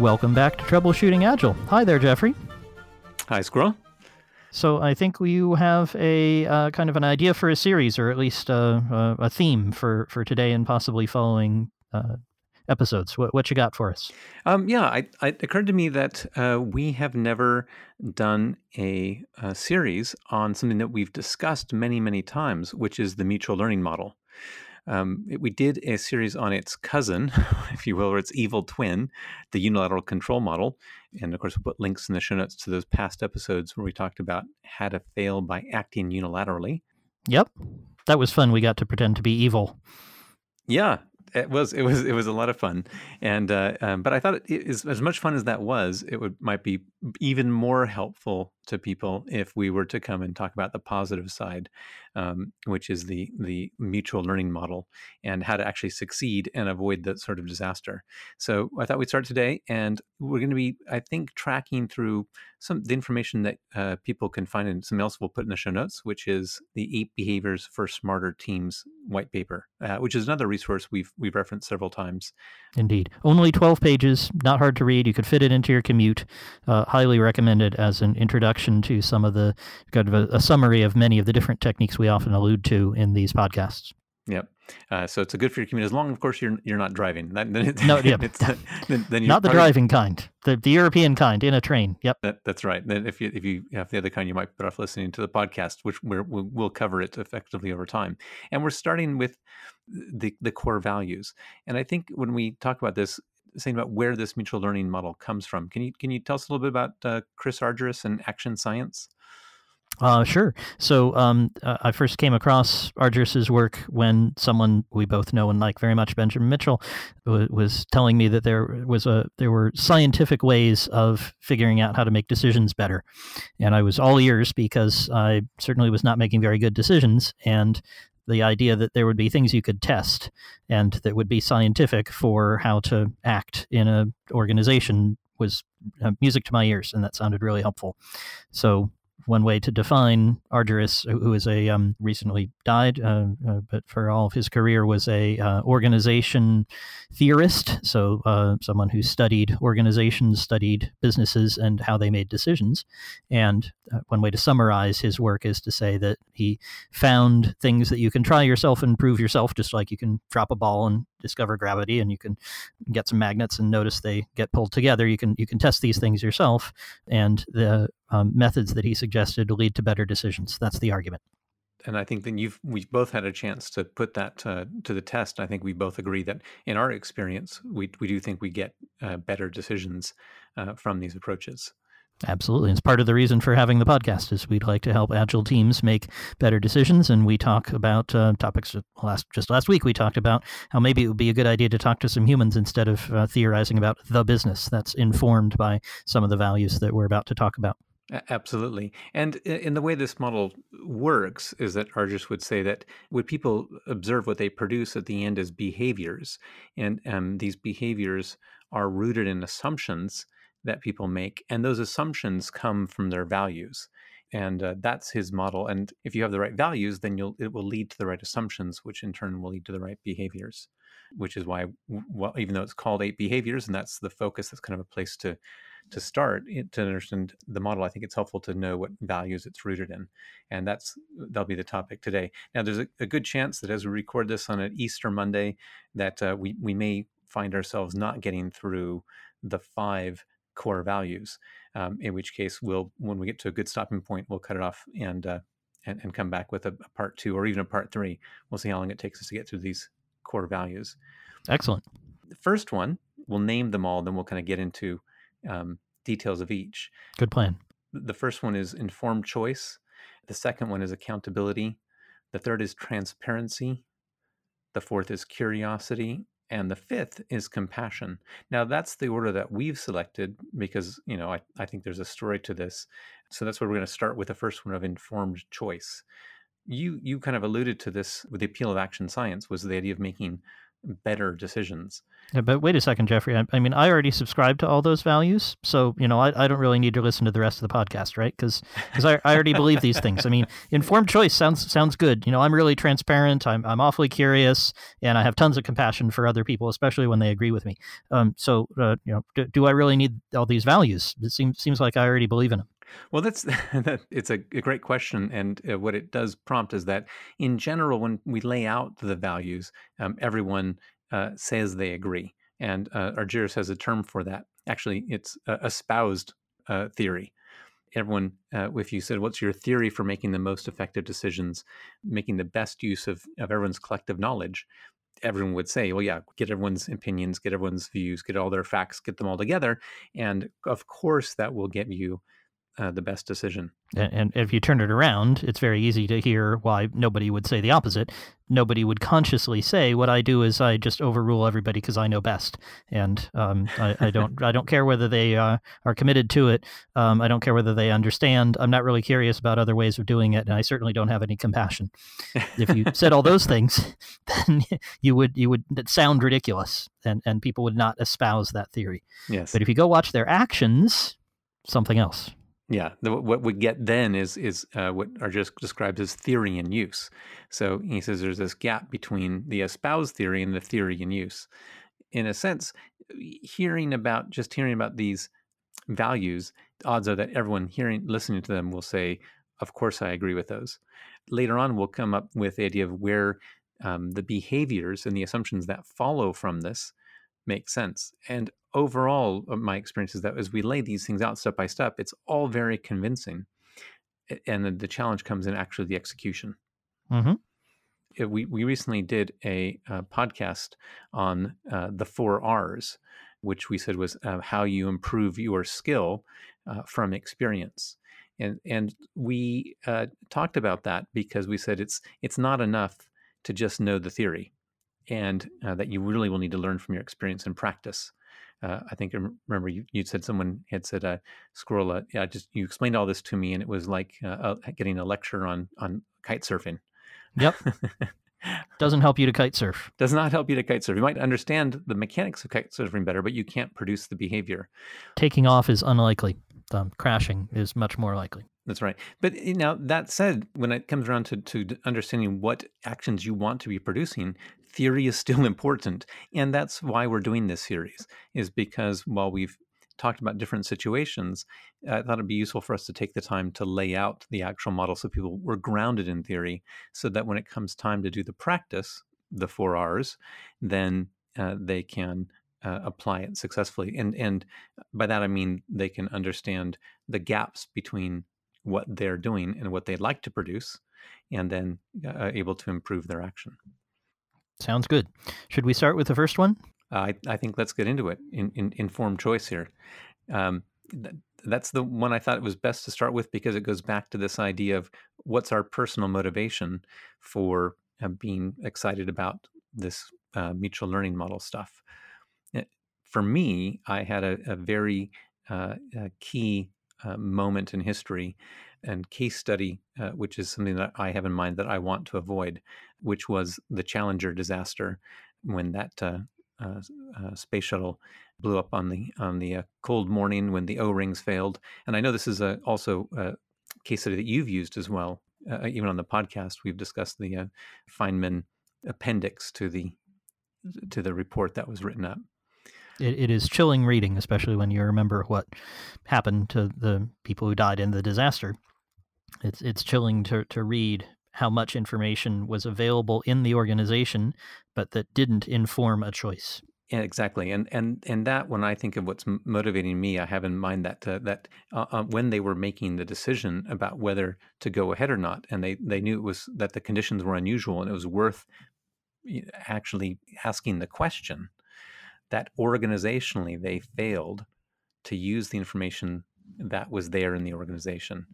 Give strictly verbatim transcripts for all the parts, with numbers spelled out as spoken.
Welcome back to Troubleshooting Agile. Hi there, Jeffrey. Hi, Squirrel. So I think you have a uh, kind of an idea for a series, or at least uh, uh, a theme for, for today and possibly following uh, episodes. What, what you got for us? Um, yeah, I, I, it occurred to me that uh, we have never done a, a series on something that we've discussed many, many times, which is the mutual learning model. Um, it, we did a series on its cousin, if you will, or its evil twin, the unilateral control model. And of course, we'll put links in the show notes to those past episodes where we talked about how to fail by acting unilaterally. Yep. That was fun. We got to pretend to be evil. Yeah, it was, it was, it was a lot of fun. And, uh, um, but I thought it, it is, as much fun as that was, it would, might be even more helpful to people if we were to come and talk about the positive side, um, which is the, the mutual learning model and how to actually succeed and avoid that sort of disaster. So I thought we'd start today, and we're going to be, I think, tracking through some the information that uh, people can find, and something else we'll put in the show notes, which is the Eight Behaviors for Smarter Teams white paper, uh, which is another resource we've, we've referenced several times. Indeed. Only twelve pages, not hard to read. You could fit it into your commute. Uh, highly recommended as an introduction to some of the kind of a, a summary of many of the different techniques we often allude to in these podcasts. Yep. Uh, so it's a good for your commute, as long, of course, you're you're not driving. That, then it, no, yep. It's, then, then you're not the probably, driving kind, the the European kind in a train. Yep. That, that's right. Then if you if you have the other kind, you might be better off listening to the podcast, which we're, we'll, we'll cover it effectively over time. And we're starting with the the core values. And I think when we talk about this, saying about where this mutual learning model comes from. Can you can you tell us a little bit about uh, Chris Argyris and action science? Uh, sure. So um, uh, I first came across Argyris's work when someone we both know and like very much, Benjamin Mitchell, w- was telling me that there was a there were scientific ways of figuring out how to make decisions better, and I was all ears because I certainly was not making very good decisions, and the idea that there would be things you could test and that would be scientific for how to act in an organization was music to my ears, and that sounded really helpful. So one way to define Argyris, who is a um, recently died, uh, uh, but for all of his career was a uh, organization theorist, so uh, someone who studied organizations, studied businesses, and how they made decisions. And uh, one way to summarize his work is to say that he found things that you can try yourself and prove yourself, just like you can drop a ball and discover gravity, and you can get some magnets and notice they get pulled together. You can you can test these things yourself, and the um, methods that he suggested to lead to better decisions. That's the argument. And I think then you've we've both had a chance to put that uh, to the test. I think we both agree that in our experience, we we do think we get uh, better decisions uh, from these approaches. Absolutely. It's part of the reason for having the podcast is we'd like to help Agile teams make better decisions. And we talk about uh, topics last just last week. We talked about how maybe it would be a good idea to talk to some humans instead of uh, theorizing about the business. That's informed by some of the values that we're about to talk about. Absolutely. And in the way this model works is that Argyris would say that what people observe, what they produce at the end is behaviors. And um, these behaviors are rooted in assumptions that people make, and those assumptions come from their values, and uh, that's his model. And if you have the right values, then you'll it will lead to the right assumptions, which in turn will lead to the right behaviors, which is why, well, even though it's called Eight Behaviors, and that's the focus, that's kind of a place to to start it, to understand the model. I think it's helpful to know what values it's rooted in, and that's that'll be the topic today. Now, there's a, a good chance that as we record this on an Easter Monday, that uh, we we may find ourselves not getting through the five core values, um, in which case we'll, when we get to a good stopping point, we'll cut it off and uh, and, and come back with a, a part two or even a part three. We'll see how long it takes us to get through these core values. Excellent. The first one, we'll name them all, then we'll kind of get into um, details of each. Good plan. The first one is informed choice. The second one is accountability. The third is transparency. The fourth is curiosity. And the fifth is compassion. Now, that's the order that we've selected because, you know, I, I think there's a story to this. So that's where we're going to start with the first one of informed choice. You you kind of alluded to this with the appeal of action science was the idea of making better decisions. Yeah, but wait a second, Jeffrey. I, I mean, I already subscribe to all those values. So, you know, I, I don't really need to listen to the rest of the podcast, right? Because I, I already believe these things. I mean, informed choice sounds sounds good. You know, I'm really transparent. I'm, I'm awfully curious. And I have tons of compassion for other people, especially when they agree with me. Um, so, uh, you know, do, do I really need all these values? It seems seems like I already believe in them. Well, that's that, it's a, a great question. And uh, what it does prompt is that in general, when we lay out the values, um, everyone uh, says they agree. And uh, Argyris has a term for that. Actually, it's uh, espoused uh, theory. Everyone, uh, if you said, what's your theory for making the most effective decisions, making the best use of, of everyone's collective knowledge, everyone would say, well, yeah, get everyone's opinions, get everyone's views, get all their facts, get them all together. And of course, that will get you Uh, the best decision. And, and if you turn it around, it's very easy to hear why nobody would say the opposite. Nobody would consciously say, what I do is I just overrule everybody because I know best. And um, I, I don't I don't care whether they uh, are committed to it. Um, I don't care whether they understand. I'm not really curious about other ways of doing it. And I certainly don't have any compassion. If you said all those things, then you would you would sound ridiculous and, and people would not espouse that theory. Yes. But if you go watch their actions, something else. Yeah, the, what we get then is is uh, what Argyris describes as theory in use. So he says there's this gap between the espoused theory and the theory in use. In a sense, hearing about just hearing about these values, odds are that everyone hearing listening to them will say, "Of course, I agree with those." Later on, we'll come up with the idea of where um, the behaviors and the assumptions that follow from this make sense. And overall, my experience is that as we lay these things out step by step, it's all very convincing. And the, the challenge comes in actually the execution. Mm-hmm. We we recently did a, a podcast on uh, the four R's, which we said was uh, how you improve your skill uh, from experience. And and we uh, talked about that because we said it's it's not enough to just know the theory, and uh, that you really will need to learn from your experience and practice. Uh, I think I remember you, you said someone had said, uh, "Squirrel, uh, yeah, just you explained all this to me, and it was like uh, uh, getting a lecture on on kite surfing." Yep, doesn't help you to kite surf. Does not help you to kite surf. You might understand the mechanics of kite surfing better, but you can't produce the behavior. Taking off is unlikely. Um, crashing is much more likely. That's right. But you know, that said, when it comes around to, to understanding what actions you want to be producing, theory is still important. And that's why we're doing this series, is because while we've talked about different situations, I thought it'd be useful for us to take the time to lay out the actual model so people were grounded in theory, so that when it comes time to do the practice, the four R's, then uh, they can Uh, apply it successfully. And and by that, I mean, they can understand the gaps between what they're doing and what they'd like to produce, and then uh, able to improve their action. Sounds good. Should we start with the first one? Uh, I, I think let's get into it in, in informed choice here. Um, th- that's the one I thought it was best to start with, because it goes back to this idea of what's our personal motivation for uh, being excited about this uh, mutual learning model stuff. For me, I had a, a very uh, a key uh, moment in history and case study, uh, which is something that I have in mind that I want to avoid, which was the Challenger disaster, when that uh, uh, uh, space shuttle blew up on the on the uh, cold morning when the O-rings failed. And I know this is a, also a case study that you've used as well. Uh, even on the podcast, we've discussed the uh, Feynman appendix to the to the report that was written up. It, it is chilling reading, especially when you remember what happened to the people who died in the disaster. It's it's chilling to, to read how much information was available in the organization, but that didn't inform a choice. Yeah, exactly. And and and that, when I think of what's motivating me, I have in mind that uh, that uh, uh, when they were making the decision about whether to go ahead or not, and they, they knew it was that the conditions were unusual and it was worth actually asking the question, that organizationally they failed to use the information that was there in the organization.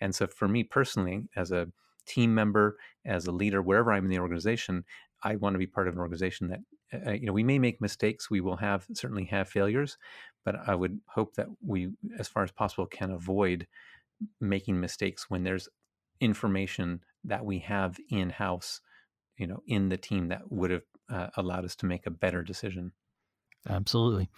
And so for me personally, as a team member, as a leader, wherever I'm in the organization, I want to be part of an organization that, uh, you know, we may make mistakes, we will have, certainly have failures, but I would hope that we, as far as possible, can avoid making mistakes when there's information that we have in-house, you know, in the team that would have uh, allowed us to make a better decision. Absolutely.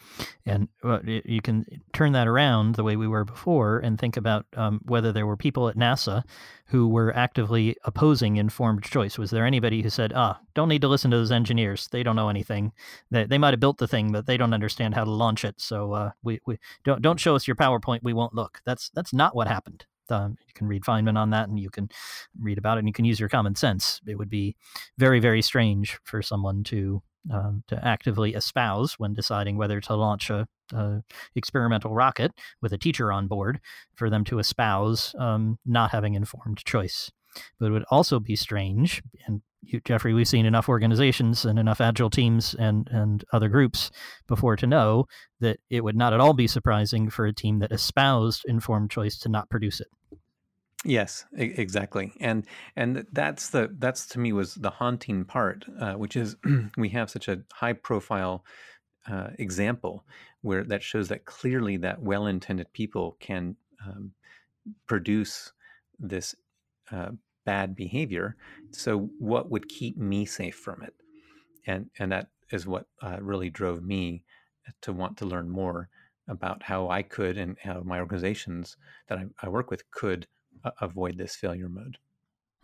And uh, you can turn that around the way we were before and think about um, whether there were people at NASA who were actively opposing informed choice. Was there anybody who said, ah, don't need to listen to those engineers. They don't know anything. They, they might have built the thing, but they don't understand how to launch it. So uh, we, we don't don't show us your PowerPoint. We won't look. That's that's not what happened. Um, you can read Feynman on that, and you can read about it, and you can use your common sense. It would be very, very strange for someone to Um, to actively espouse when deciding whether to launch a, a experimental rocket with a teacher on board, for them to espouse um, not having informed choice. But it would also be strange, and you, Jeffrey, we've seen enough organizations and enough agile teams and, and other groups before to know that it would not at all be surprising for a team that espoused informed choice to not produce it. Yes, exactly. And and that's the that's to me was the haunting part, uh, which is we have such a high profile uh, example where that shows that clearly that well-intended people can um, produce this uh, bad behavior. So what would keep me safe from it? And and that is what uh, really drove me to want to learn more about how I could and how my organizations that I, I work with could avoid this failure mode.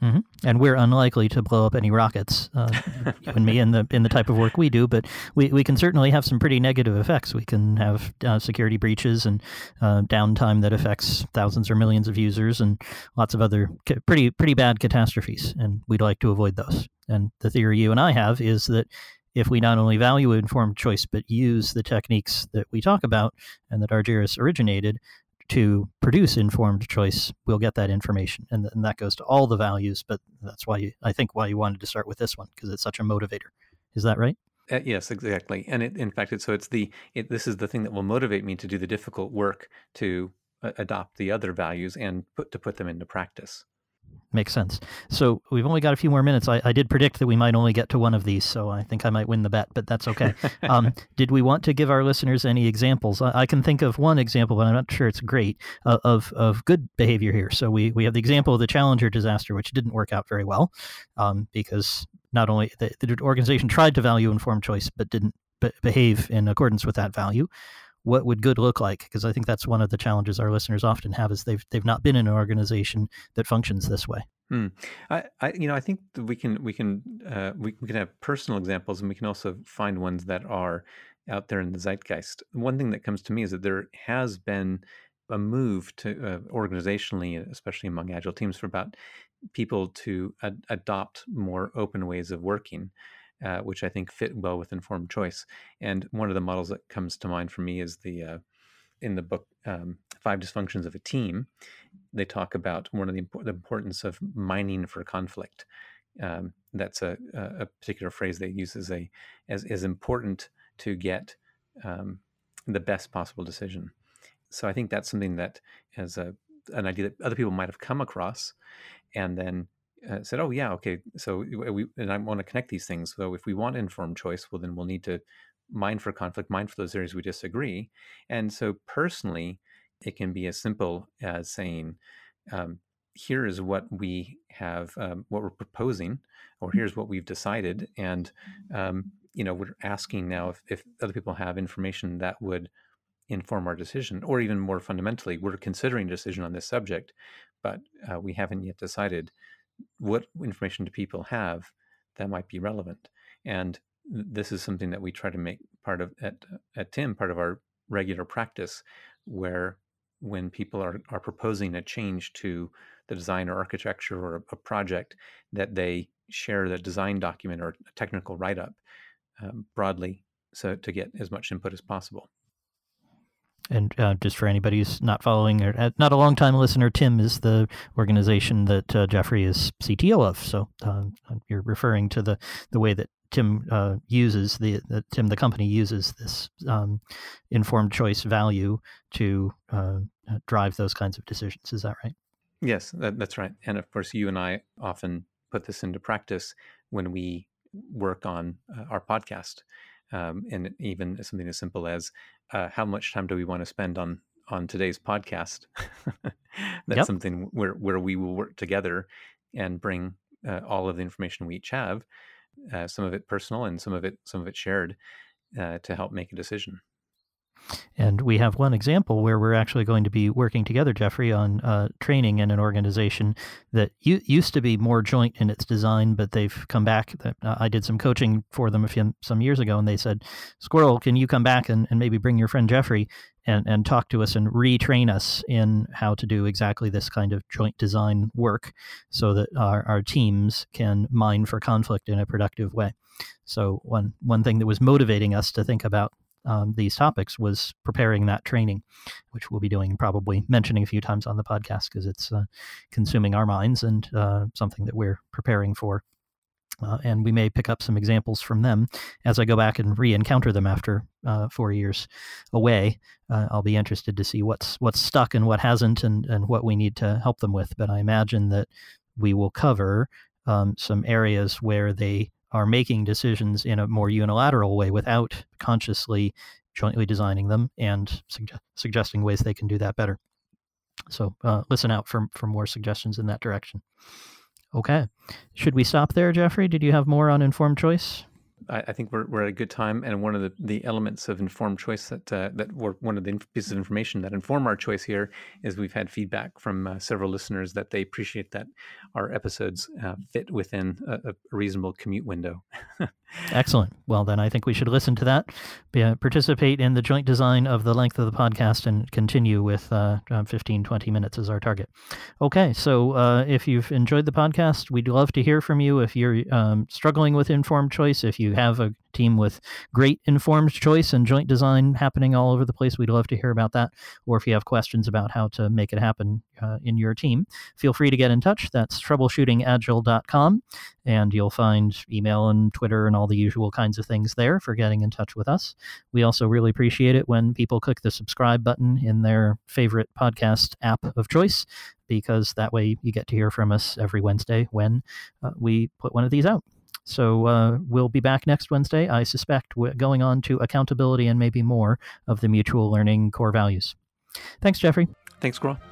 Mm-hmm. And we're unlikely to blow up any rockets, uh, you and me, in the in the type of work we do. But we, we can certainly have some pretty negative effects. We can have uh, security breaches and uh, downtime that affects thousands or millions of users, and lots of other ca- pretty pretty bad catastrophes. And we'd like to avoid those. And the theory you and I have is that if we not only value informed choice, but use the techniques that we talk about and that Argyris originated to produce informed choice, we'll get that information. And, th- and that goes to all the values, but that's why you, I think why you wanted to start with this one, because it's such a motivator. Is that right? Uh, yes, exactly. And it, in fact, it's, so it's the, it, this is the thing that will motivate me to do the difficult work to uh, adopt the other values and put, to put them into practice. Makes sense. So we've only got a few more minutes. I, I did predict that we might only get to one of these, so I think I might win the bet, but that's okay. Um, did we want to give our listeners any examples? I, I can think of one example, but I'm not sure it's great, uh, of of good behavior here. So we, we have the example of the Challenger disaster, which didn't work out very well, um, because not only the, the organization tried to value informed choice, but didn't be- behave in accordance with that value. What would good look like? Because I think that's one of the challenges our listeners often have, is they've they've not been in an organization that functions this way. Hmm. I, I you know I think that we can we can uh, we, we can have personal examples, and we can also find ones that are out there in the zeitgeist. One thing that comes to me is that there has been a move to uh, organizationally, especially among agile teams, for about people to ad- adopt more open ways of working. Uh, which I think fit well with informed choice. And one of the models that comes to mind for me is the, uh, in the book, um, Five Dysfunctions of a Team, they talk about one of the, imp- the importance of mining for conflict. Um, that's a, a particular phrase they use as a, as, as important to get um, the best possible decision. So I think that's something that as a, an idea that other people might have come across and then Uh, said, oh yeah, okay. So we and I want to connect these things. So if we want informed choice, well, then we'll need to mine for conflict, mine for those areas we disagree. And so personally, it can be as simple as saying, um, here is what we have, um, what we're proposing, or here's what we've decided. And um, you know, we're asking now if, if other people have information that would inform our decision, or even more fundamentally, we're considering a decision on this subject, but uh, we haven't yet decided. What information do people have that might be relevant? And this is something that we try to make part of at at T I M, part of our regular practice, where when people are, are proposing a change to the design or architecture or a, a project, that they share the design document or a technical write-up um, broadly, so to get as much input as possible. And uh, just for anybody who's not following or not a long-time listener, T I M is the organization that uh, Jeffrey is C T O of. So uh, you're referring to the, the way that T I M uh, uses the, the T I M, the company uses this um, informed choice value to uh, drive those kinds of decisions. Is that right? Yes, that, that's right. And of course, you and I often put this into practice when we work on uh, our podcast. Um, and even something as simple as uh, how much time do we want to spend on on today's podcast? That's yep. something where, where we will work together and bring uh, all of the information we each have uh, some of it personal and some of it some of it shared uh, to help make a decision. And we have one example where we're actually going to be working together, Jeffrey, on uh, training in an organization that used to be more joint in its design, but they've come back. I did some coaching for them a few, some years ago, and they said, Squirrel, can you come back and, and maybe bring your friend Jeffrey and, and talk to us and retrain us in how to do exactly this kind of joint design work so that our, our teams can mine for conflict in a productive way. So one, one thing that was motivating us to think about Um, these topics was preparing that training, which we'll be doing, probably mentioning a few times on the podcast, because it's uh, consuming our minds and uh, something that we're preparing for. Uh, and we may pick up some examples from them as I go back and re-encounter them after uh, four years away. Uh, I'll be interested to see what's what's stuck and what hasn't, and, and what we need to help them with. But I imagine that we will cover um, some areas where they are making decisions in a more unilateral way without consciously jointly designing them and suge- suggesting ways they can do that better. So uh, listen out for, for more suggestions in that direction. Okay. Should we stop there, Jeffrey? Did you have more on informed choice? I, I think we're we're at a good time. And one of the, the elements of informed choice that, uh, that were one of the pieces of information that inform our choice here is we've had feedback from uh, several listeners that they appreciate that our episodes uh, fit within a, a reasonable commute window. Excellent. Well, then I think we should listen to that, uh, participate in the joint design of the length of the podcast, and continue with uh, fifteen, twenty minutes as our target. Okay. So uh, if you've enjoyed the podcast, we'd love to hear from you. If you're um, struggling with informed choice, if you have a team with great informed choice and joint design happening all over the place, we'd love to hear about that. Or if you have questions about how to make it happen uh, in your team, feel free to get in touch. That's troubleshooting agile dot com. And you'll find email and Twitter and all the usual kinds of things there for getting in touch with us. We also really appreciate it when people click the subscribe button in their favorite podcast app of choice, because that way you get to hear from us every Wednesday when uh, we put one of these out. So uh, we'll be back next Wednesday, I suspect, going on to accountability and maybe more of the mutual learning core values. Thanks, Jeffrey. Thanks, Squirrel.